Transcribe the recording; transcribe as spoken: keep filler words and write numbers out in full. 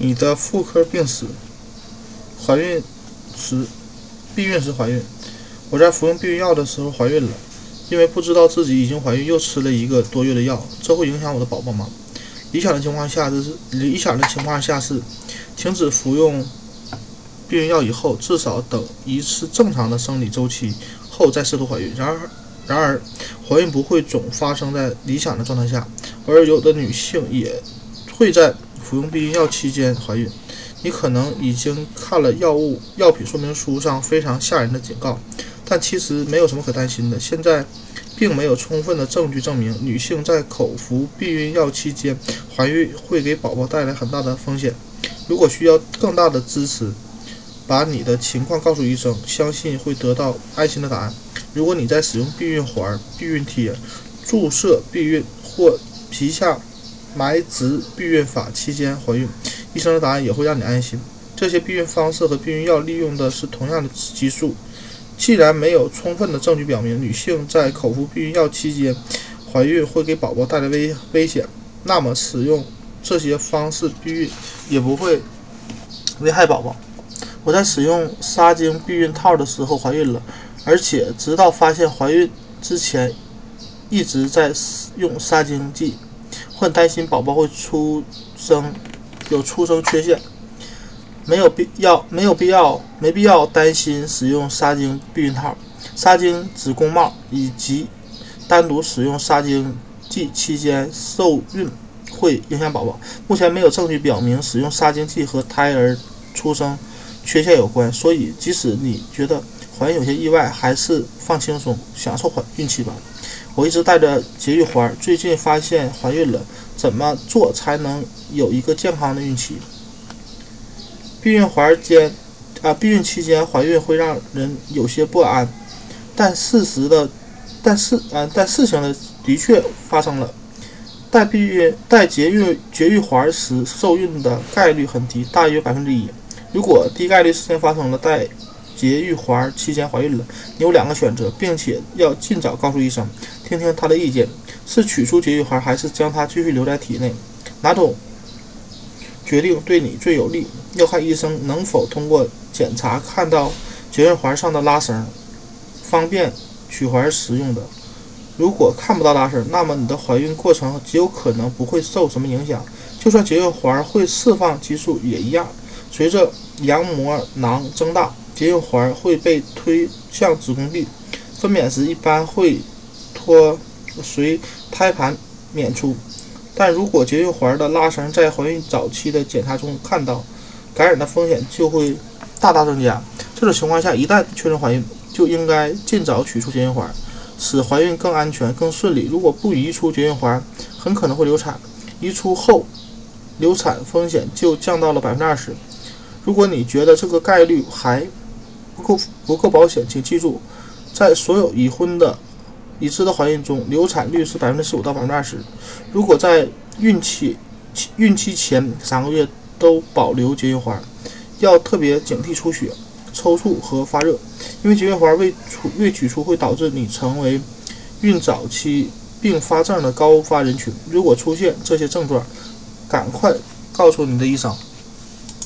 你的妇科病史，怀孕时避孕时怀孕。我在服用避孕药的时候怀孕了，因为不知道自己已经怀孕，又吃了一个多月的药，这会影响我的宝宝吗？理想的情况下是理想的情况下是停止服用避孕药以后，至少等一次正常的生理周期后再试图怀孕。然而，然而怀孕不会总发生在理想的状态下，而有的女性也会在服用避孕药期间怀孕。你可能已经看了药物药品说明书上非常吓人的警告，但其实没有什么可担心的。现在并没有充分的证据证明女性在口服避孕药期间怀孕会给宝宝带来很大的风险。如果需要更大的支持，把你的情况告诉医生，相信会得到安心的答案。如果你在使用避孕环、避孕贴、注射避孕或皮下埋植避孕法期间怀孕，医生的答案也会让你安心。这些避孕方式和避孕药利用的是同样的激素。既然没有充分的证据表明女性在口服避孕药期间怀孕会给宝宝带来危危险，那么使用这些方式避孕也不会危害宝宝。我在使用纱巾避孕套的时候怀孕了，而且直到发现怀孕之前一直在用杀精剂，很担心宝宝会出生有出生缺陷。没有必要没有必要没必要担心使用纱巾避孕套、纱巾子宫帽以及单独使用纱巾剂期间受孕会影响宝宝。目前没有证据表明使用纱巾剂和胎儿出生缺陷有关，所以即使你觉得怀孕有些意外，还是放轻松，享受怀孕期吧。我一直带着节育环，最近发现怀孕了，怎么做才能有一个健康的孕期？避孕环间啊，避孕期间怀孕会让人有些不安，但事实的，但事啊，但事情的的确发生了。带避孕带节育节育环时受孕的概率很低，大约百分之一。如果低概率事件发生了，带节育环期间怀孕了，你有两个选择，并且要尽早告诉医生，听听他的意见，是取出节育环还是将它继续留在体内，哪种决定对你最有利？要看医生能否通过检查看到节育环上的拉绳，方便取环使用的。如果看不到拉绳，那么你的怀孕过程极有可能不会受什么影响，就算节育环会释放激素也一样。随着羊膜囊增大，节育环会被推向子宫壁，分娩时一般会脱随胎盘娩出。但如果节育环的拉绳在怀孕早期的检查中看到，感染的风险就会大大增加。这种情况下，一旦确认怀孕，就应该尽早取出节育环，使怀孕更安全、更顺利。如果不移出节育环，很可能会流产，移出后流产风险就降到了百分之二十。如果你觉得这个概率还不够不够保险，请记住，在所有已婚的已知的怀孕中，流产率是百分之十五到百分之二十。如果在孕期孕期前三个月都保留节育环，要特别警惕出血、抽搐和发热，因为节育环未出未取出会导致你成为孕早期并发症的高发人群。如果出现这些症状，赶快告诉你的医生。